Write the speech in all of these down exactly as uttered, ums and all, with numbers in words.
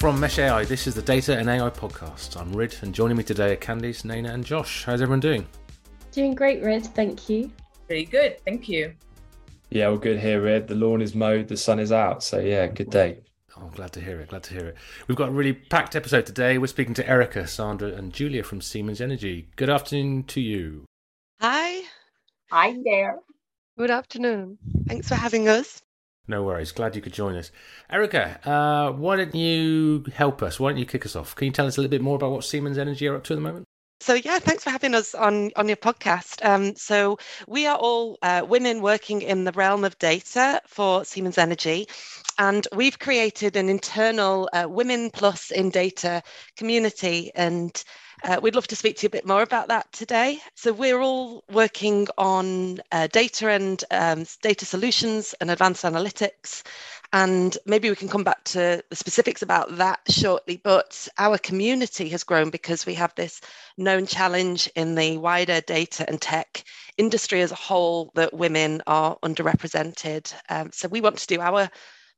From Mesh A I, this is the Data and A I Podcast. I'm Rid, and joining me today are Candice, Naina and Josh. How's everyone doing? Doing great, Rid, thank you. Very good, thank you. Yeah, we're good here, Rid. The lawn is mowed, the sun is out, so yeah, good day. Oh, glad to hear it, glad to hear it. We've got a really packed episode today. We're speaking to Erika, Sandra and Júlia from Siemens Energy. Good afternoon to you. Hi. Hi there. Good afternoon. Thanks for having us. No worries. Glad you could join us. Erika, uh, why don't you help us? Why don't you kick us off? Can you tell us a little bit more about what Siemens Energy are up to at the moment? So, yeah, thanks for having us on, on your podcast. Um, so we are all uh, women working in the realm of data for Siemens Energy. And we've created an internal uh, Women+ in Data community. And Uh, we'd love to speak to you a bit more about that today. So we're all working on uh, data and um, data solutions and advanced analytics. And maybe we can come back to the specifics about that shortly. But our community has grown because we have this known challenge in the wider data and tech industry as a whole that women are underrepresented. Um, so we want to do our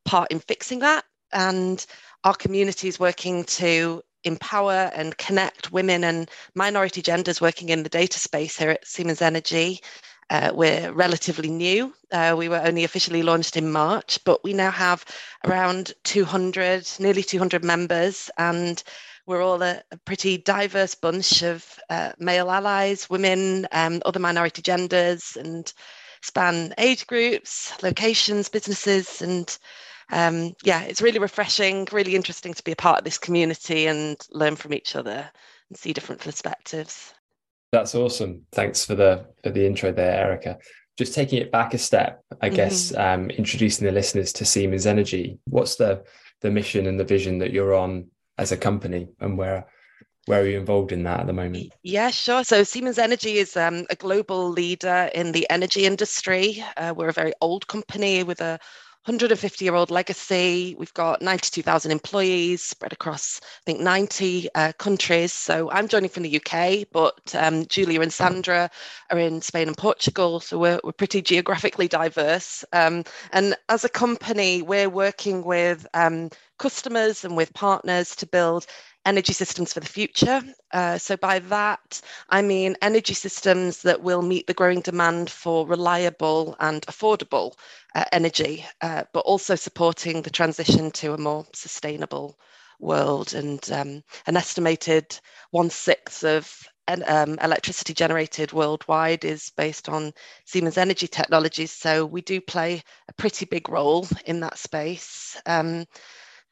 part in fixing that. And our community is working to empower and connect women and minority genders working in the data space here at Siemens Energy. Uh, we're relatively new. Uh, we were only officially launched in March, but we now have around two hundred, nearly two hundred members, and we're all a, a pretty diverse bunch of uh, male allies, women, um, other minority genders, and span age groups, locations, businesses, and Um, yeah, it's really refreshing, really interesting to be a part of this community and learn from each other and see different perspectives. That's awesome. Thanks for the for the intro there, Erika. Just taking it back a step, I mm-hmm. guess, um, introducing the listeners to Siemens Energy. What's the the mission and the vision that you're on as a company, and where Where are you involved in that at the moment? Yeah, sure. So Siemens Energy is um, a global leader in the energy industry. Uh, we're a very old company with a one hundred fifty-year-old legacy. We've got ninety-two thousand employees spread across, I think, ninety uh, countries. So I'm joining from the U K, but um, Júlia and Sandra are in Spain and Portugal. So we're, we're pretty geographically diverse. Um, and as a company, we're working with um, customers and with partners to build energy systems for the future. Uh, so by that, I mean energy systems that will meet the growing demand for reliable and affordable uh, energy, uh, but also supporting the transition to a more sustainable world. And um, an estimated one-sixth of um, electricity generated worldwide is based on Siemens Energy technologies. So we do play a pretty big role in that space. Um,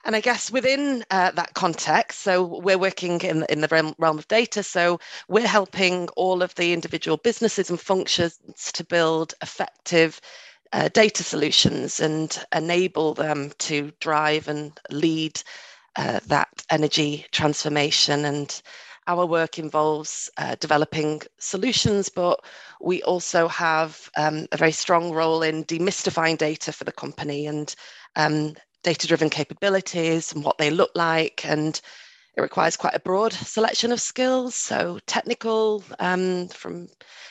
And I guess within uh, that context, so we're working in, in the realm, realm of data, so we're helping all of the individual businesses and functions to build effective uh, data solutions and enable them to drive and lead uh, that energy transformation. And our work involves uh, developing solutions, but we also have um, a very strong role in demystifying data for the company and um, data-driven capabilities and what they look like. And it requires quite a broad selection of skills, so technical, um, from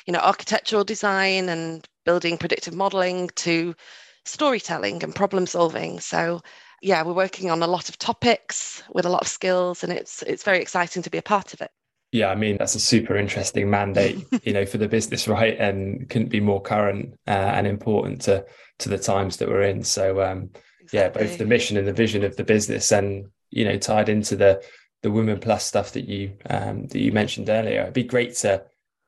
you know architectural design and building predictive modeling to storytelling and problem solving. So yeah, we're working on a lot of topics with a lot of skills, and it's it's very exciting to be a part of it. Yeah, I mean, that's a super interesting mandate, you know, for the business, right? And couldn't be more current uh, and important to to the times that we're in. So um yeah, both the mission and the vision of the business, and you know, tied into the the Women+ stuff that you um, that you mentioned earlier. It'd be great to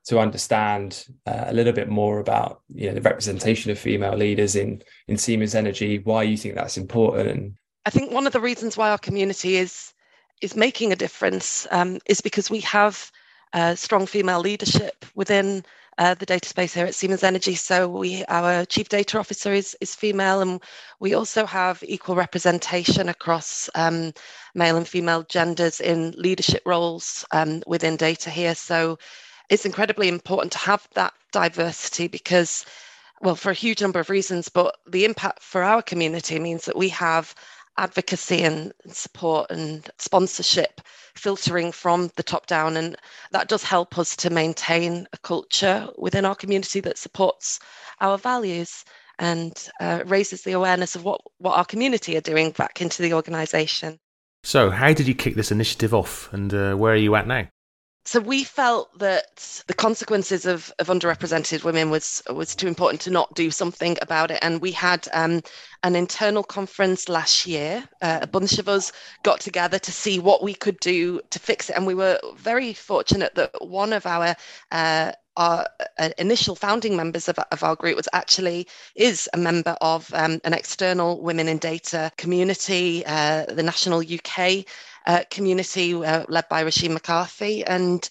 to understand uh, a little bit more about you know the representation of female leaders in in Siemens Energy. Why you think that's important? And I think one of the reasons why our community is is making a difference um, is because we have uh, strong female leadership within Uh, the data space here at Siemens Energy. So we, our chief data officer is is female, and we also have equal representation across um, male and female genders in leadership roles um, within data here. So it's incredibly important to have that diversity because, well, for a huge number of reasons, but the impact for our community means that we have advocacy and support and sponsorship filtering from the top down, and that does help us to maintain a culture within our community that supports our values and uh, raises the awareness of what what our community are doing back into the organization. So how did you kick this initiative off, and uh, where are you at now? So we felt that the consequences of, of underrepresented women was was too important to not do something about it. And we had um, an internal conference last year. Uh, a bunch of us got together to see what we could do to fix it. And we were very fortunate that one of our uh, our uh, initial founding members of, of our group was actually is a member of um, an external women in data community, uh, the national U K Uh, community uh, led by Rishi McCarthy, and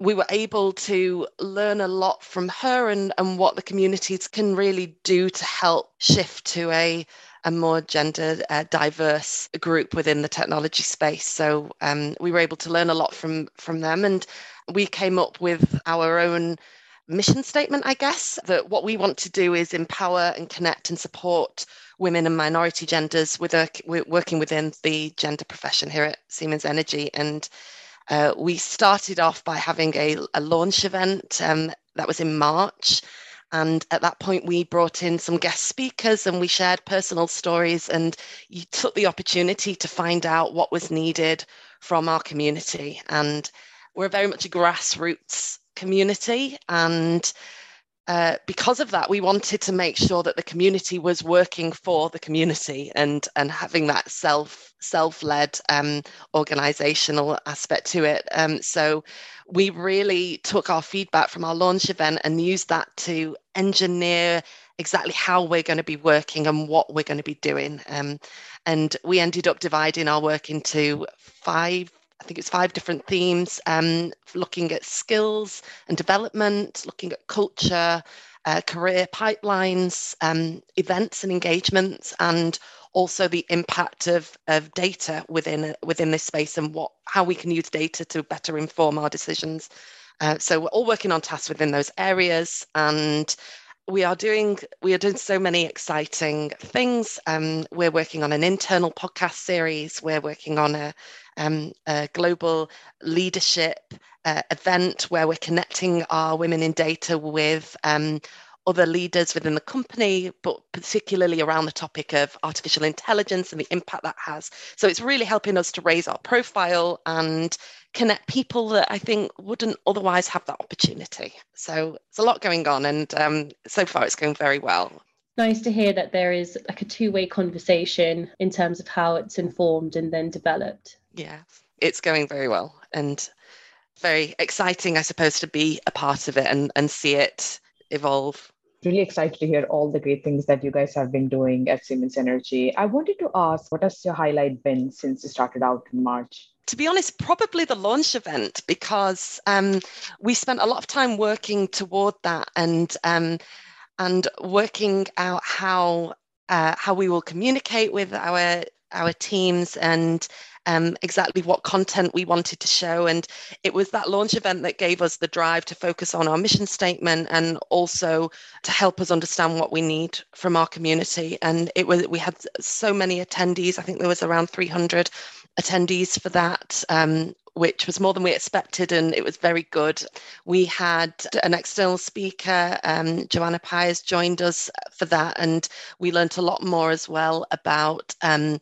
we were able to learn a lot from her and, and what the communities can really do to help shift to a, a more gender uh, diverse group within the technology space. So um, we were able to learn a lot from, from them, and we came up with our own mission statement, I guess, that what we want to do is empower and connect and support women and minority genders with a, working within the gender profession here at Siemens Energy. And uh, we started off by having a, a launch event um, that was in March. And at that point, we brought in some guest speakers and we shared personal stories, and you took the opportunity to find out what was needed from our community. And we're very much a grassroots community, and uh, because of that, we wanted to make sure that the community was working for the community and and having that self self-led um, organizational aspect to it. Um, so we really took our feedback from our launch event and used that to engineer exactly how we're going to be working and what we're going to be doing. Um, and we ended up dividing our work into five I think it's five different themes, um, looking at skills and development, looking at culture, uh, career pipelines, um, events and engagements, and also the impact of, of data within within this space and what how we can use data to better inform our decisions. Uh, so we're all working on tasks within those areas, and we are doing we are doing so many exciting things. Um, we're working on an internal podcast series. We're working on a Um, a global leadership uh, event where we're connecting our women in data with um, other leaders within the company, but particularly around the topic of artificial intelligence and the impact that has. So it's really helping us to raise our profile and connect people that I think wouldn't otherwise have that opportunity. So it's a lot going on, and um, so far it's going very well. Nice to hear that there is like a two-way conversation in terms of how it's informed and then developed. Yeah, it's going very well, and very exciting, I suppose, to be a part of it and, and see it evolve. Really excited to hear all the great things that you guys have been doing at Siemens Energy. I wanted to ask, what has your highlight been since you started out in March? To be honest, probably the launch event, because um, we spent a lot of time working toward that and um, and working out how uh, how we will communicate with our our teams and Um, exactly what content we wanted to show. And it was that launch event that gave us the drive to focus on our mission statement and also to help us understand what we need from our community. And it was we had so many attendees. I think there was around three hundred attendees for that, um, which was more than we expected, and it was very good. We had an external speaker, um, Joanna Pyers, joined us for that, and we learned a lot more as well about um,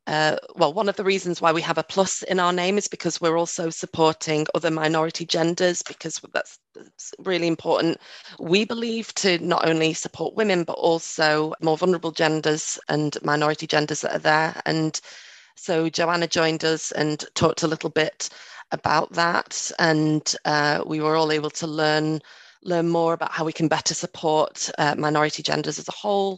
Uh, well, one of the reasons why we have a plus in our name is because we're also supporting other minority genders, because that's, that's really important, we believe, to not only support women, but also more vulnerable genders and minority genders that are there. And so Joanna joined us and talked a little bit about that. And uh, we were all able to learn, learn more about how we can better support uh, minority genders as a whole.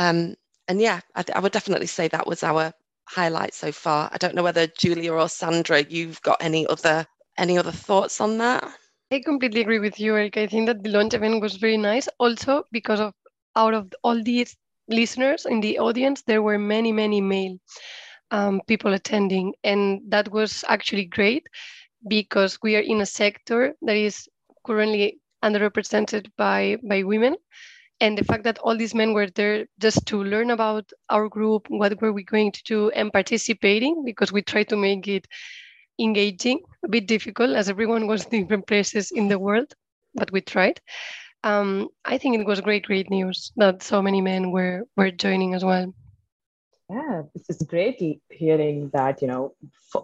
Um, and yeah, I, th- I would definitely say that was our highlight so far. I don't know whether Julia or Sandra, you've got any other any other thoughts on that? I completely agree with you, Erika. I think that the launch event was very nice. Also, because of out of all these listeners in the audience, there were many, many male um, people attending. And that was actually great because we are in a sector that is currently underrepresented by, by women. And the fact that all these men were there just to learn about our group, what were we going to do, and participating, because we tried to make it engaging, a bit difficult as everyone was in different places in the world, but we tried. Um, I think it was great, great news that so many men were, were joining as well. Yeah, it's great hearing that, you know,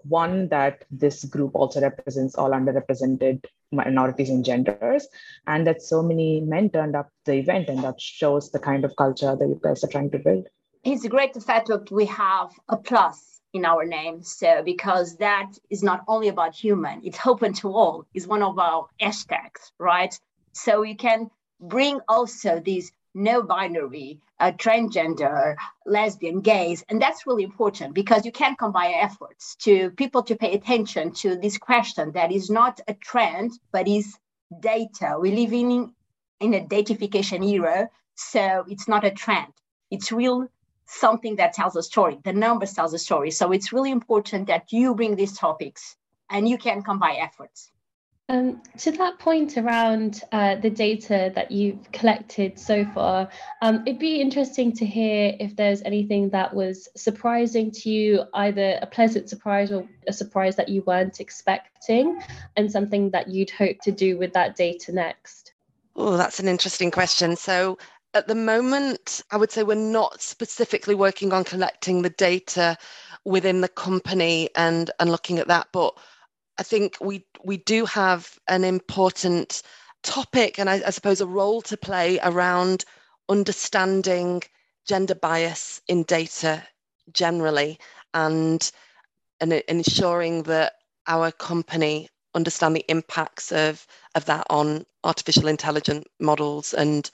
one, that this group also represents all underrepresented minorities and genders, and that so many men turned up the event, and that shows the kind of culture that you guys are trying to build. It's great the fact that we have a plus in our name, so because that is not only about human, it's open to all, is one of our hashtags, right? So we can bring also these no-binary, uh, transgender, lesbian, gays, and that's really important because you can combine efforts to people to pay attention to this question that is not a trend, but is data. We live in, in a datification era, so it's not a trend. It's real something that tells a story. The numbers tells a story. So it's really important that you bring these topics and you can combine efforts. Um, to that point around uh, the data that you've collected so far, um, it'd be interesting to hear if there's anything that was surprising to you, either a pleasant surprise or a surprise that you weren't expecting, and something that you'd hope to do with that data next. Oh, that's an interesting question. So at the moment, I would say we're not specifically working on collecting the data within the company and, and looking at that, but I think we we do have an important topic and I, I suppose a role to play around understanding gender bias in data generally and, and ensuring that our company understand the impacts of, of that on artificial intelligence models. And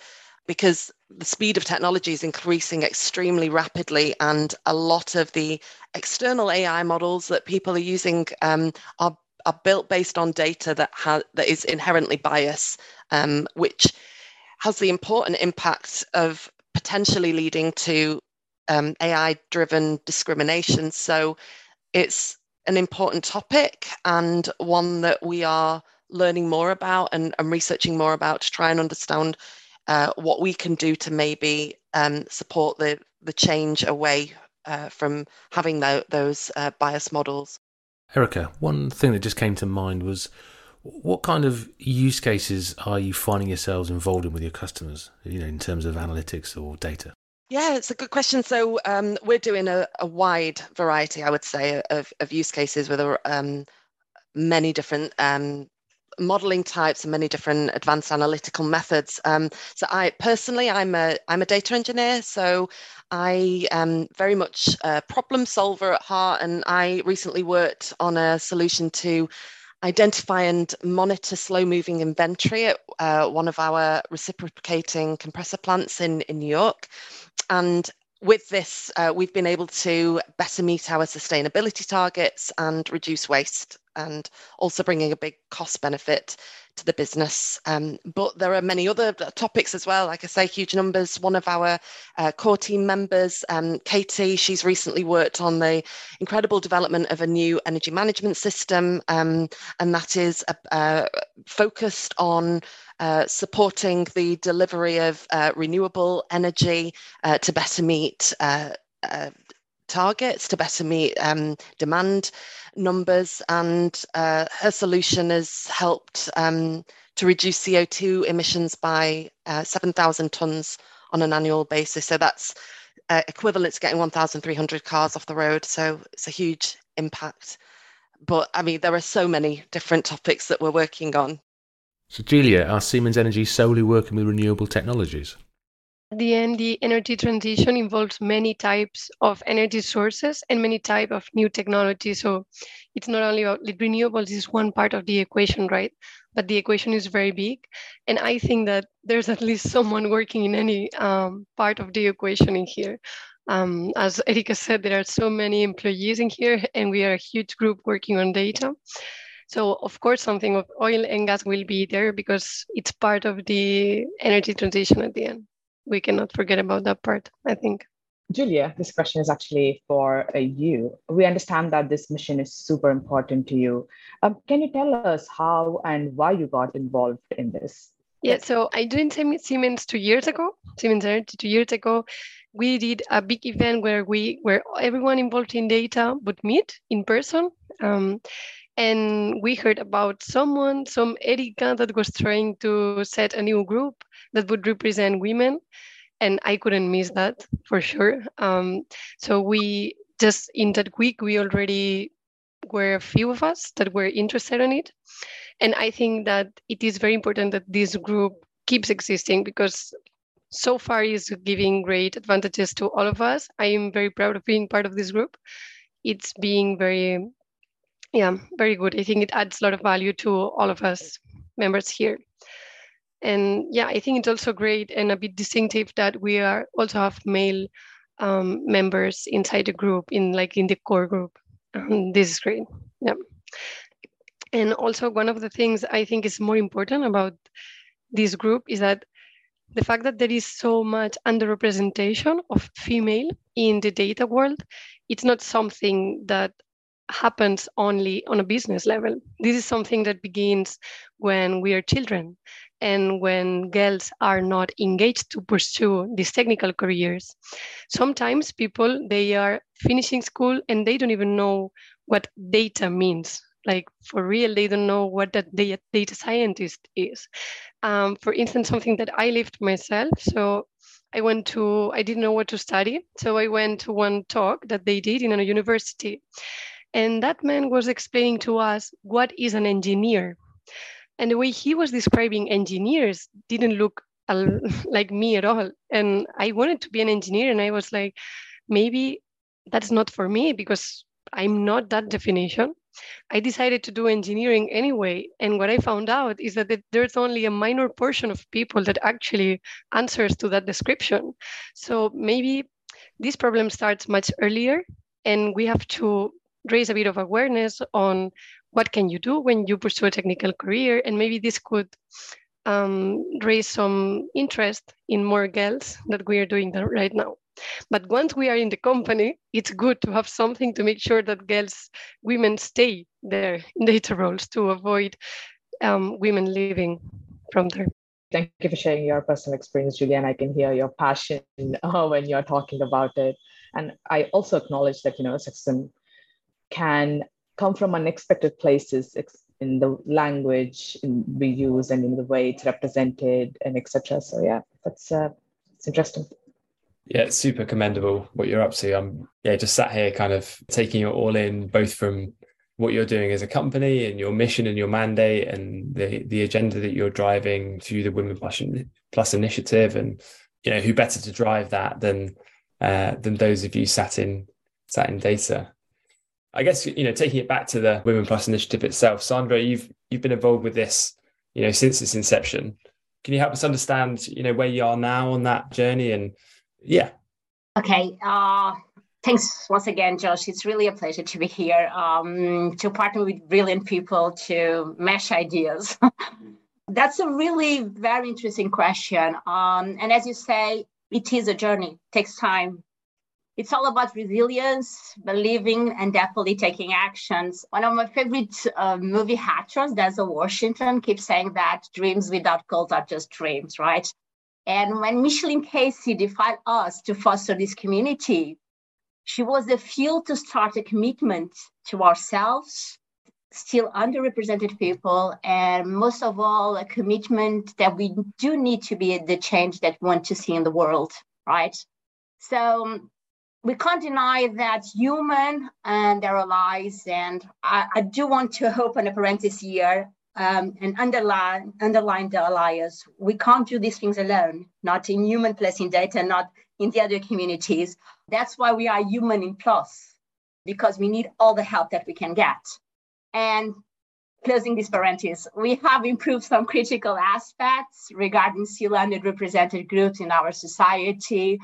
because the speed of technology is increasing extremely rapidly and a lot of the external A I models that people are using um, are are built based on data that ha- that is inherently biased, um, which has the important impact of potentially leading to um, A I-driven discrimination. So it's an important topic and one that we are learning more about and, and researching more about to try and understand uh, what we can do to maybe um, support the, the change away uh, from having the, those uh, bias models. Erika, one thing that just came to mind was, what kind of use cases are you finding yourselves involved in with your customers, you know, in terms of analytics or data? Yeah, it's a good question. So um, we're doing a, a wide variety, I would say, of, of use cases with um, many different um, modeling types and many different advanced analytical methods. Um, so I personally, I'm a I'm a data engineer, so I am very much a problem solver at heart, and I recently worked on a solution to identify and monitor slow-moving inventory at uh, one of our reciprocating compressor plants in, in New York. And with this, uh, we've been able to better meet our sustainability targets and reduce waste, and also bringing a big cost benefit to the business. Um, but there are many other topics as well. Like I say, huge numbers. One of our uh, core team members, um, Katie, she's recently worked on the incredible development of a new energy management system. Um, and that is uh, uh, focused on uh, supporting the delivery of uh, renewable energy uh, to better meet uh, uh, targets, to better meet um, demand numbers, and uh, her solution has helped um, to reduce C O two emissions by uh, seven thousand tonnes on an annual basis. So that's uh, equivalent to getting one thousand three hundred cars off the road. So it's a huge impact. But I mean, there are so many different topics that we're working on. So Júlia, are Siemens Energy solely working with renewable technologies? At the end, the energy transition involves many types of energy sources and many types of new technology. So it's not only about renewables is one part of the equation, right? But the equation is very big. And I think that there's at least someone working in any um, part of the equation in here. Um, as Erika said, there are so many employees in here, and we are a huge group working on data. So, of course, something of oil and gas will be there because it's part of the energy transition at the end. We cannot forget about that part, I think. Júlia, this question is actually for uh, you. We understand that this mission is super important to you. Um, can you tell us how and why you got involved in this? Yeah, so I joined Siemens two years ago, Siemens Energy two years ago. We did a big event where we where everyone involved in data would meet in person. Um, and we heard about someone, some Erika, that was trying to set a new group that would represent women. and I couldn't miss that for sure. Um, so we just in that week, we already were a few of us that were interested in it. And I think that it is very important that this group keeps existing, because so far is giving great advantages to all of us. I am very proud of being part of this group. It's being very, yeah, very good. I think it adds a lot of value to all of us members here. And yeah, I think it's also great and a bit distinctive that we are also have male um, members inside the group, in like in the core group. Um, this is great. Yeah. And also one of the things I think is more important about this group is that the fact that there is so much underrepresentation of female in the data world, it's not something that happens only on a business level. This is something that begins when we are children and when girls are not engaged to pursue these technical careers. Sometimes people, they are finishing school and they don't even know what data means. Like for real, they don't know what that data scientist is. Um, for instance, something that I lived myself. So I went to, I didn't know what to study. So I went to one talk that they did in a university. And that man was explaining to us what is an engineer. And the way he was describing engineers didn't look like me at all. And I wanted to be an engineer. And I was like, maybe that's not for me because I'm not that definition. I decided to do engineering anyway. And what I found out is that there's only a minor portion of people that actually answers to that description. So maybe this problem starts much earlier and we have to raise a bit of awareness on what can you do when you pursue a technical career. And maybe this could um, raise some interest in more girls that we are doing that right now. But once we are in the company, it's good to have something to make sure that girls, women stay there in data roles to avoid um, women leaving from there. Thank you for sharing your personal experience, Júlia. I can hear your passion uh, when you're talking about it. And I also acknowledge that, you know, sexism can come from unexpected places in the language we use and in the way it's represented and et cetera. So yeah, that's uh, it's interesting. Yeah, it's super commendable what you're up to. I'm yeah, just sat here kind of taking it all in, both from what you're doing as a company and your mission and your mandate and the the agenda that you're driving through the Women Plus, Plus initiative. And, you know, who better to drive that than uh, than those of you sat in sat in data. I guess, you know, taking it back to the Women Plus initiative itself, Sandra, you've you've been involved with this, you know, since its inception. Can you help us understand, you know, where you are now on that journey? And yeah. Okay. Uh, thanks once again, Josh. It's really a pleasure to be here, um, to partner with brilliant people to mesh ideas. That's a really very interesting question. Um, and as you say, it is a journey. It takes time. It's all about resilience, believing, and definitely taking actions. One of my favorite uh, movie actors, Denzel Washington, keeps saying that dreams without goals are just dreams, right? And when Micheline Casey defied us to foster this community, she was the fuel to start a commitment to ourselves, still underrepresented people, and most of all, a commitment that we do need to be the change that we want to see in the world, right? So we can't deny that human and their allies, and I, I do want to open a parenthesis here, Um, and underline, underline the alliance. We can't do these things alone, not in human plus in data, not in the other communities. That's why we are human in plus, because we need all the help that we can get. And closing this parenthesis, we have improved some critical aspects regarding still underrepresented groups in our society,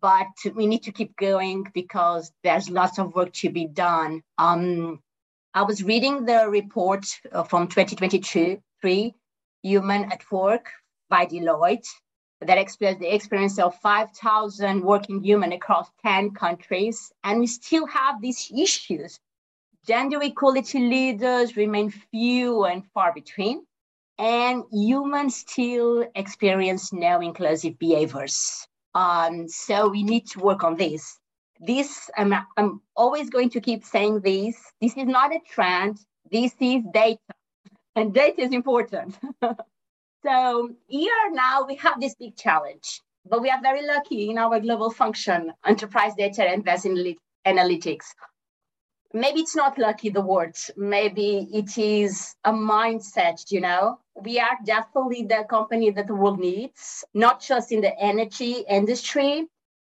but we need to keep going because there's lots of work to be done. Um, I was reading the report from twenty twenty-three, Women at Work by Deloitte, that explains the experience of five thousand working women across ten countries. And we still have these issues. Gender equality leaders remain few and far between. And humans still experience no inclusive behaviors. Um, so we need to work on this. This, I'm, I'm always going to keep saying this, this is not a trend, this is data, and data is important. So here now we have this big challenge. But we are very lucky in our global function, enterprise data and business analytics. Maybe it's not lucky, the words. Maybe it is a mindset, you know. We are definitely the company that the world needs, not just in the energy industry,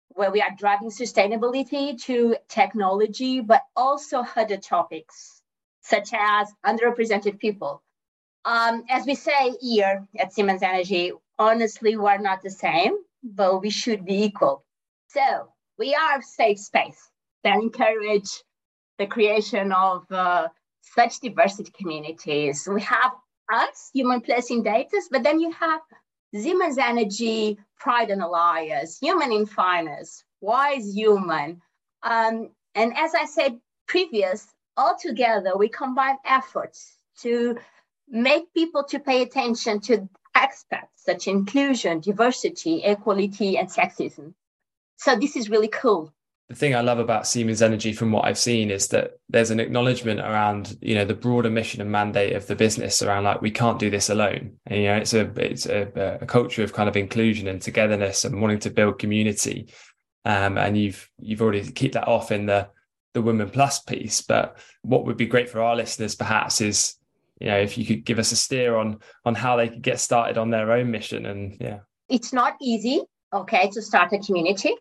where we are driving sustainability to technology, but also other topics, such as underrepresented people. Um, as we say here at Siemens Energy, honestly, we're not the same, but we should be equal. So we are a safe space that encourage the creation of uh, such diversity communities. We have us, human placing data, but then you have Siemens Energy, Pride and Alliance, Human in Finance, Wise Human. Um, and as I said previous, all together, we combine efforts to make people to pay attention to aspects such as inclusion, diversity, equality, and sexism. So this is really cool. The thing I love about Siemens Energy from what I've seen is that there's an acknowledgement around, you know, the broader mission and mandate of the business around, like, we can't do this alone. And, you know, it's a it's a, a culture of kind of inclusion and togetherness and wanting to build community. Um, and you've you've already kept that off in the, the Women+ piece. But what would be great for our listeners perhaps is, you know, if you could give us a steer on on how they could get started on their own mission. And yeah. It's not easy, okay, to start a community.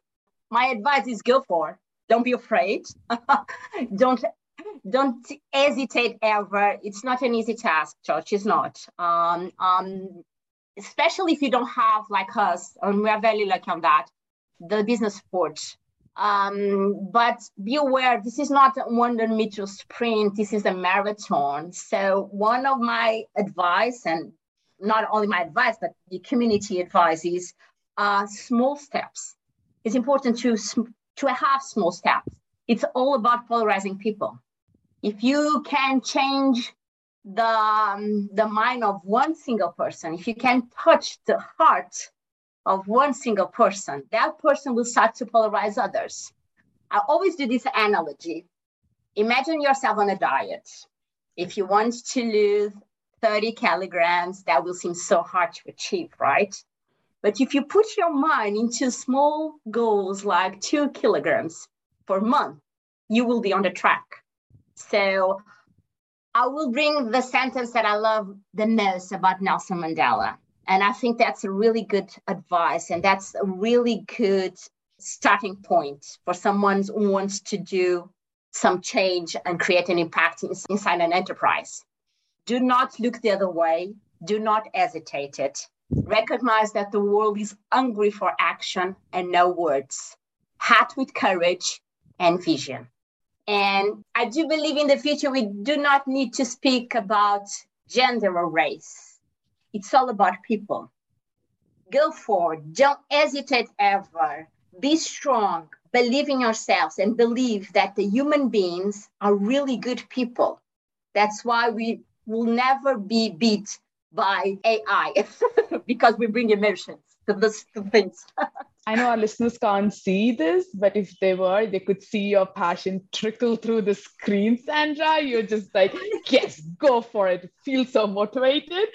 My advice is go for it. Don't be afraid. don't don't hesitate ever. It's not an easy task, Josh. It's not. Um, um, especially if you don't have, like us, and we are very lucky on that, the business support. Um, but be aware, this is not a one hundred meter sprint. This is a marathon. So one of my advice, and not only my advice, but the community advice is uh, small steps. It's important to, to have small steps. It's all about polarizing people. If you can change the, um, the mind of one single person, if you can touch the heart of one single person, that person will start to polarize others. I always do this analogy. Imagine yourself on a diet. If you want to lose thirty kilograms, that will seem so hard to achieve, right? But if you put your mind into small goals like two kilograms per month, you will be on the track. So I will bring the sentence that I love the most about Nelson Mandela. And I think that's a really good advice. And that's a really good starting point for someone who wants to do some change and create an impact inside an enterprise. Do not look the other way. Do not hesitate it. Recognize that the world is hungry for action and no words. Act with courage and vision. And I do believe in the future, we do not need to speak about gender or race. It's all about people. Go forward. Don't hesitate ever. Be strong. Believe in yourselves and believe that the human beings are really good people. That's why we will never be beat by A I, because we bring emotions to those things. I know our listeners can't see this, but if they were, they could see your passion trickle through the screen, Sandra. You're just like, yes, go for it. Feel so motivated.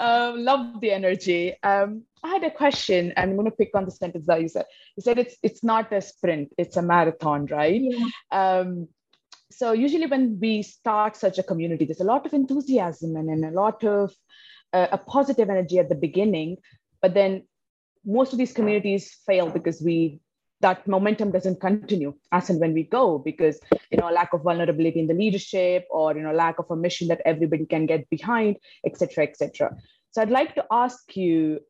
Uh, love the energy. Um, I had a question, and I'm going to pick on the sentence that you said. You said it's it's not a sprint, it's a marathon, right? Yeah. Um, so usually when we start such a community, there's a lot of enthusiasm and, and a lot of a positive energy at the beginning, but then most of these communities fail because we that momentum doesn't continue as and when we go, because, you know, lack of vulnerability in the leadership, or, you know, lack of a mission that everybody can get behind, et cetera, et cetera. So I'd like to ask you,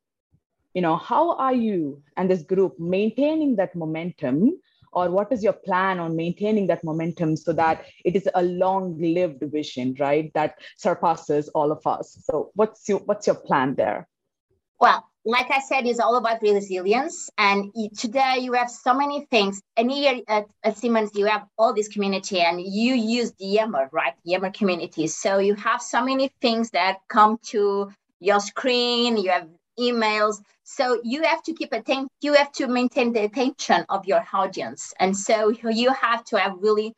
you know, how are you and this group maintaining that momentum, or what is your plan on maintaining that momentum so that it is a long-lived vision, right, that surpasses all of us? So what's your what's your plan there? Well, like I said, it's all about resilience. And today you have so many things. And here at, at Siemens, you have all this community, and you use the Yammer, right, Yammer community. So you have so many things that come to your screen. You have emails. So you have to keep attention, you have to maintain the attention of your audience. And so you have to have really,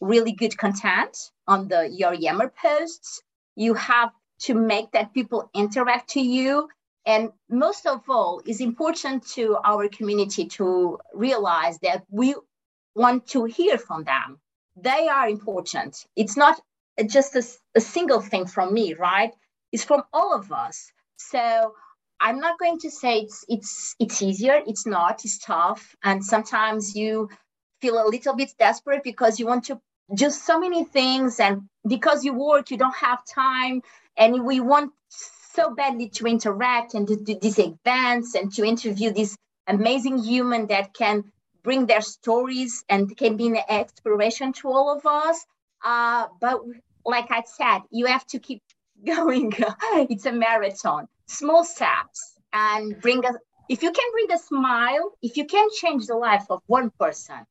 really good content on the your Yammer posts. You have to make that people interact to you. And most of all, it's important to our community to realize that we want to hear from them. They are important. It's not just a, a single thing from me, right? It's from all of us. So I'm not going to say it's, it's, it's easier. It's not. It's tough. And sometimes you feel a little bit desperate because you want to do so many things. And because you work, you don't have time. And we want so badly to interact and to do these events and to interview this amazing human that can bring their stories and can be an inspiration to all of us. Uh, but like I said, you have to keep going. It's a marathon, small steps, and bring us, if you can bring a smile, if you can change the life of one person,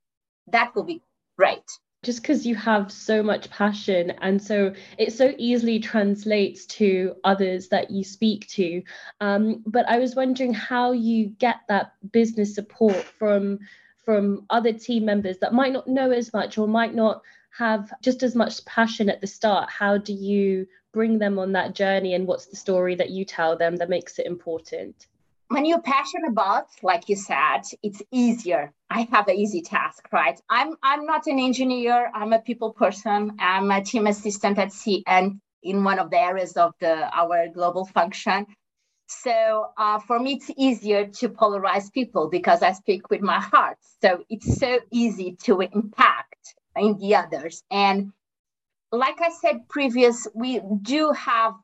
that will be great. Just because you have so much passion, and so it so easily translates to others that you speak to. Um, but I was wondering how you get that business support from, from other team members that might not know as much or might not have just as much passion at the start. How do you bring them on that journey, and what's the story that you tell them that makes it important? When you're passionate about, like you said, it's easier. I have an easy task, right? I'm I'm not an engineer. I'm a people person. I'm a team assistant at C and in one of the areas of the our global function. So uh, for me, it's easier to polarize people because I speak with my heart. So it's so easy to impact in the others. And like I said previous, we do have,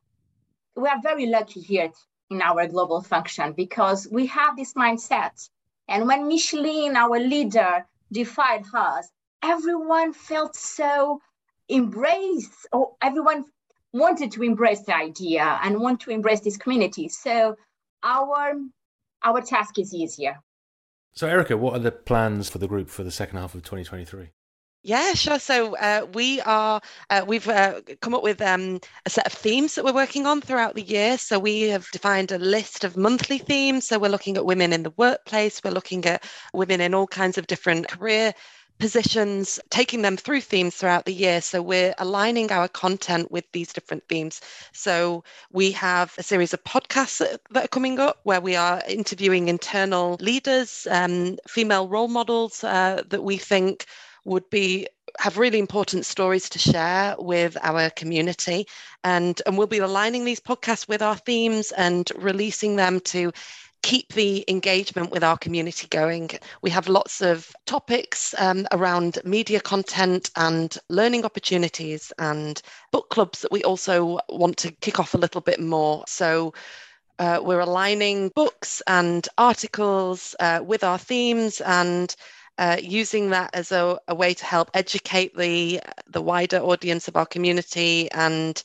we are very lucky here in our global function because we have this mindset. And when Micheline, our leader, defied us, everyone felt so embraced, or everyone wanted to embrace the idea and want to embrace this community. So our, our task is easier. So Erika, what are the plans for the group for the second half of twenty twenty-three? Yeah, sure. So uh, we are, uh, we've uh, come up with um, a set of themes that we're working on throughout the year. So we have defined a list of monthly themes. So we're looking at women in the workplace. We're looking at women in all kinds of different career positions, taking them through themes throughout the year. So we're aligning our content with these different themes. So we have a series of podcasts that are coming up where we are interviewing internal leaders, um, female role models uh, that we think would be have really important stories to share with our community. And, and we'll be aligning these podcasts with our themes and releasing them to keep the engagement with our community going. We have lots of topics um, around media content and learning opportunities and book clubs that we also want to kick off a little bit more. So uh, we're aligning books and articles uh, with our themes and Uh, using that as a, a way to help educate the the wider audience of our community and,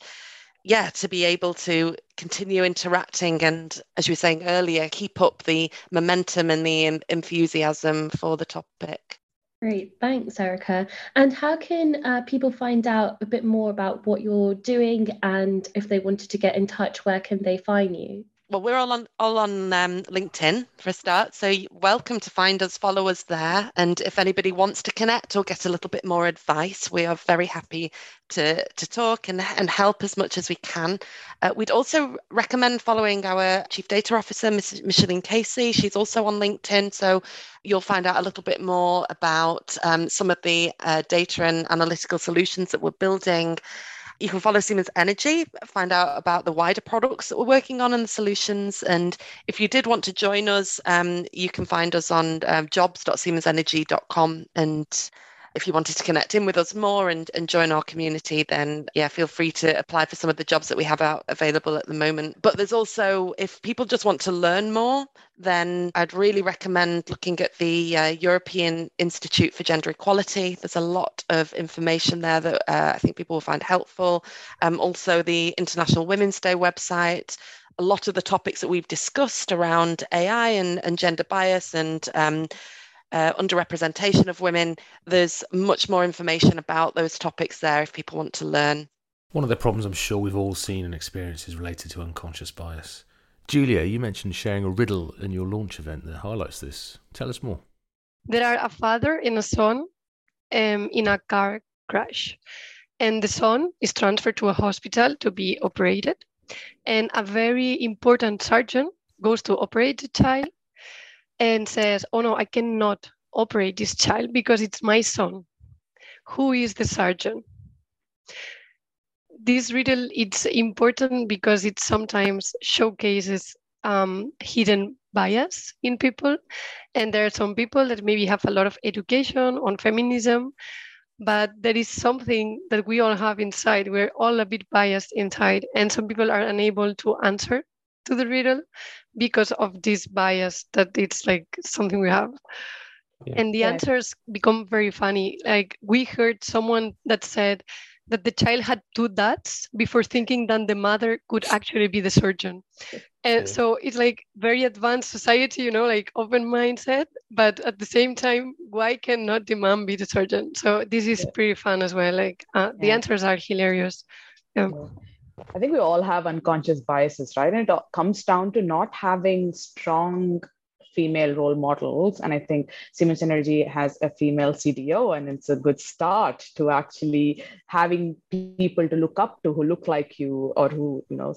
yeah, to be able to continue interacting and, as you were saying earlier, keep up the momentum and the enthusiasm for the topic. Great. Thanks, Erika. And how can uh, people find out a bit more about what you're doing, and if they wanted to get in touch, where can they find you? Well, we're all on all on um, LinkedIn for a start, so you're welcome to find us, follow us there. And if anybody wants to connect or get a little bit more advice, we are very happy to to talk and, and help as much as we can. Uh, we'd also recommend following our Chief Data Officer, Miz Micheline Casey. She's also on LinkedIn, so you'll find out a little bit more about um, some of the uh, data and analytical solutions that we're building. You can follow Siemens Energy, find out about the wider products that we're working on and the solutions. And if you did want to join us, um, you can find us on um, jobs dot siemens energy dot com. And if you wanted to connect in with us more and, and join our community, then, yeah, feel free to apply for some of the jobs that we have out available at the moment. But there's also, if people just want to learn more, then I'd really recommend looking at the uh, European Institute for Gender Equality. There's a lot of information there that uh, I think people will find helpful. Um, also, the International Women's Day website. A lot of the topics that we've discussed around A I and, and gender bias and um, uh, underrepresentation of women, there's much more information about those topics there if people want to learn. One of the problems I'm sure we've all seen and experienced is related to unconscious bias. Júlia, you mentioned sharing a riddle in your launch event that highlights this. Tell us more. There are a father and a son um, in a car crash, and the son is transferred to a hospital to be operated. And a very important surgeon goes to operate the child and says, oh no, I cannot operate this child because it's my son. Who is the surgeon? This riddle, it's important because it sometimes showcases um, hidden bias in people. And there are some people that maybe have a lot of education on feminism, but there is something that we all have inside. We're all a bit biased inside, and some people are unable to answer to the riddle because of this bias that it's like something we have. Yeah. And the yeah. answers become very funny. Like we heard someone that said that the child had two dots before thinking that the mother could actually be the surgeon. And yeah. so it's like very advanced society, you know, like open mindset, but at the same time, why cannot the mom be the surgeon? So this is yeah. pretty fun as well. Like uh, yeah. the answers are hilarious. Yeah. Yeah. I think we all have unconscious biases, right? And it comes down to not having strong female role models. And I think Siemens Energy has a female C D O, and it's a good start to actually having people to look up to who look like you, or who, you know,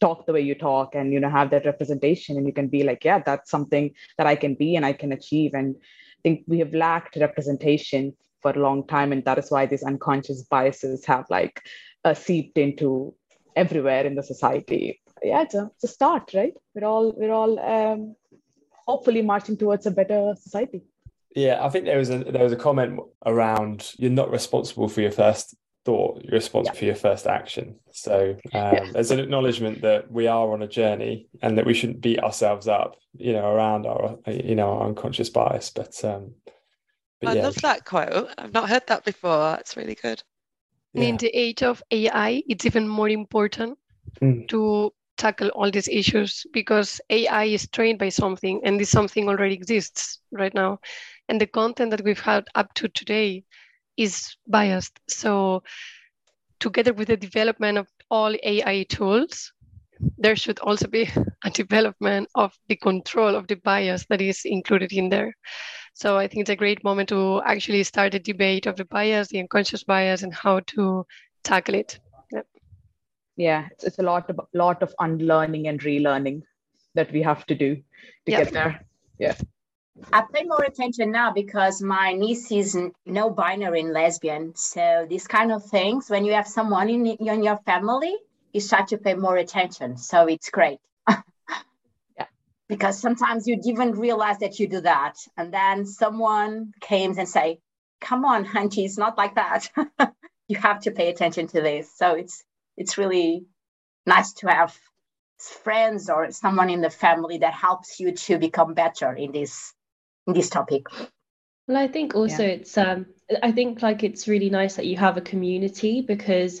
talk the way you talk, and, you know, have that representation. And you can be like, yeah, that's something that I can be and I can achieve. And I think we have lacked representation for a long time. And that is why these unconscious biases have like uh, seeped into everywhere in the society. Yeah, it's a, it's a start, right? We're all, we're all, um, hopefully marching towards a better society. Yeah, I think there was a there was a comment around you're not responsible for your first thought, you're responsible yeah. for your first action. So um, yeah. there's an acknowledgement that we are on a journey and that we shouldn't beat ourselves up, you know, around our, you know, our unconscious bias. But, um, but I yeah. love that quote. I've not heard that before. It's really good. Yeah. And in the age of A I, it's even more important mm. to tackle all these issues, because A I is trained by something, and this something already exists right now. And the content that we've had up to today is biased. So together with the development of all A I tools, there should also be a development of the control of the bias that is included in there. So I think it's a great moment to actually start a debate of the bias, the unconscious bias, and how to tackle it. Yeah, it's, it's a lot of lot of unlearning and relearning that we have to do to yeah. get there. Yeah. I pay more attention now because my niece is no binary and lesbian. So these kind of things, when you have someone in, in your family, you start to pay more attention. So it's great. yeah. Because sometimes you didn't realize that you do that. And then someone came and say, come on, Hanchi, it's not like that. You have to pay attention to this. So it's It's really nice to have friends or someone in the family that helps you to become better in this in this topic. Well, I think also yeah. it's um, I think like it's really nice that you have a community, because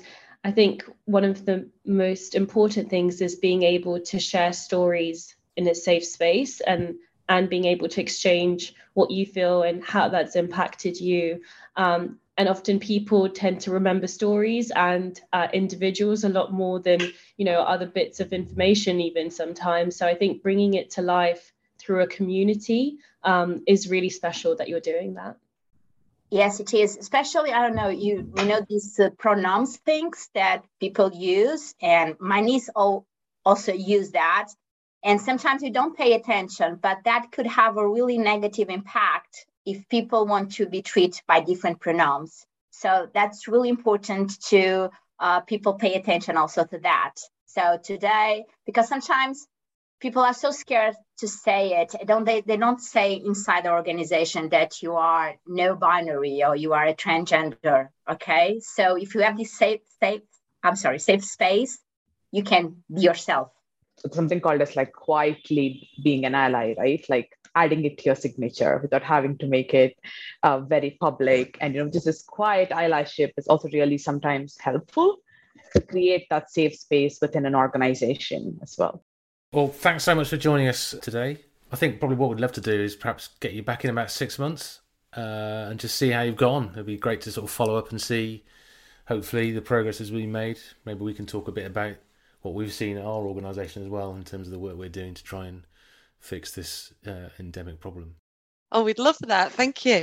I think one of the most important things is being able to share stories in a safe space, and and being able to exchange what you feel and how that's impacted you. Um, And often people tend to remember stories and uh, individuals a lot more than, you know, other bits of information even sometimes. So I think bringing it to life through a community um, is really special that you're doing that. Yes, it is. Especially, I don't know, you, you know, these uh, pronouns things that people use. And my niece also used that. And sometimes you don't pay attention, but that could have a really negative impact if people want to be treated by different pronouns. So that's really important to uh, people pay attention also to that. So today, because sometimes people are so scared to say it, don't they, they don't say inside the organization that you are no binary or you are a transgender, okay? So if you have this safe, safe, I'm sorry, safe space, you can be yourself. It's something called as like quietly being an ally, right? Like adding it to your signature without having to make it uh, very public. And, you know, just this quiet allyship is also really sometimes helpful to create that safe space within an organization as well. Well, thanks so much for joining us today. I think probably what we'd love to do is perhaps get you back in about six months uh, and just see how you've gone. It'd be great to sort of follow up and see, hopefully, the progress has been made. Maybe we can talk a bit about what we've seen at our organisation as well in terms of the work we're doing to try and fix this uh, endemic problem. Oh, we'd love that. Thank you.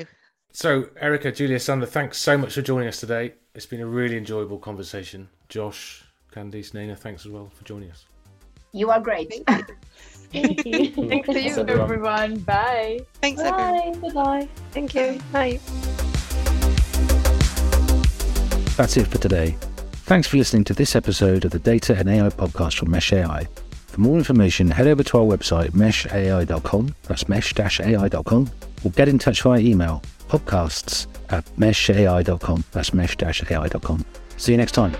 So, Erika, Júlia, Sandra, thanks so much for joining us today. It's been a really enjoyable conversation. Josh, Candice, Naina, thanks as well for joining us. You are great. Thank you. Thanks to you, everyone. everyone. Bye. Thanks, Bye. everyone. Goodbye. Thank you. Bye. That's it for today. Thanks for listening to this episode of the Data and A I podcast from Mesh A I. For more information, head over to our website, mesh a i dot com, that's mesh dash a i dot com, or get in touch via email, podcasts at mesh a i dot com, that's mesh dash a i dot com. See you next time.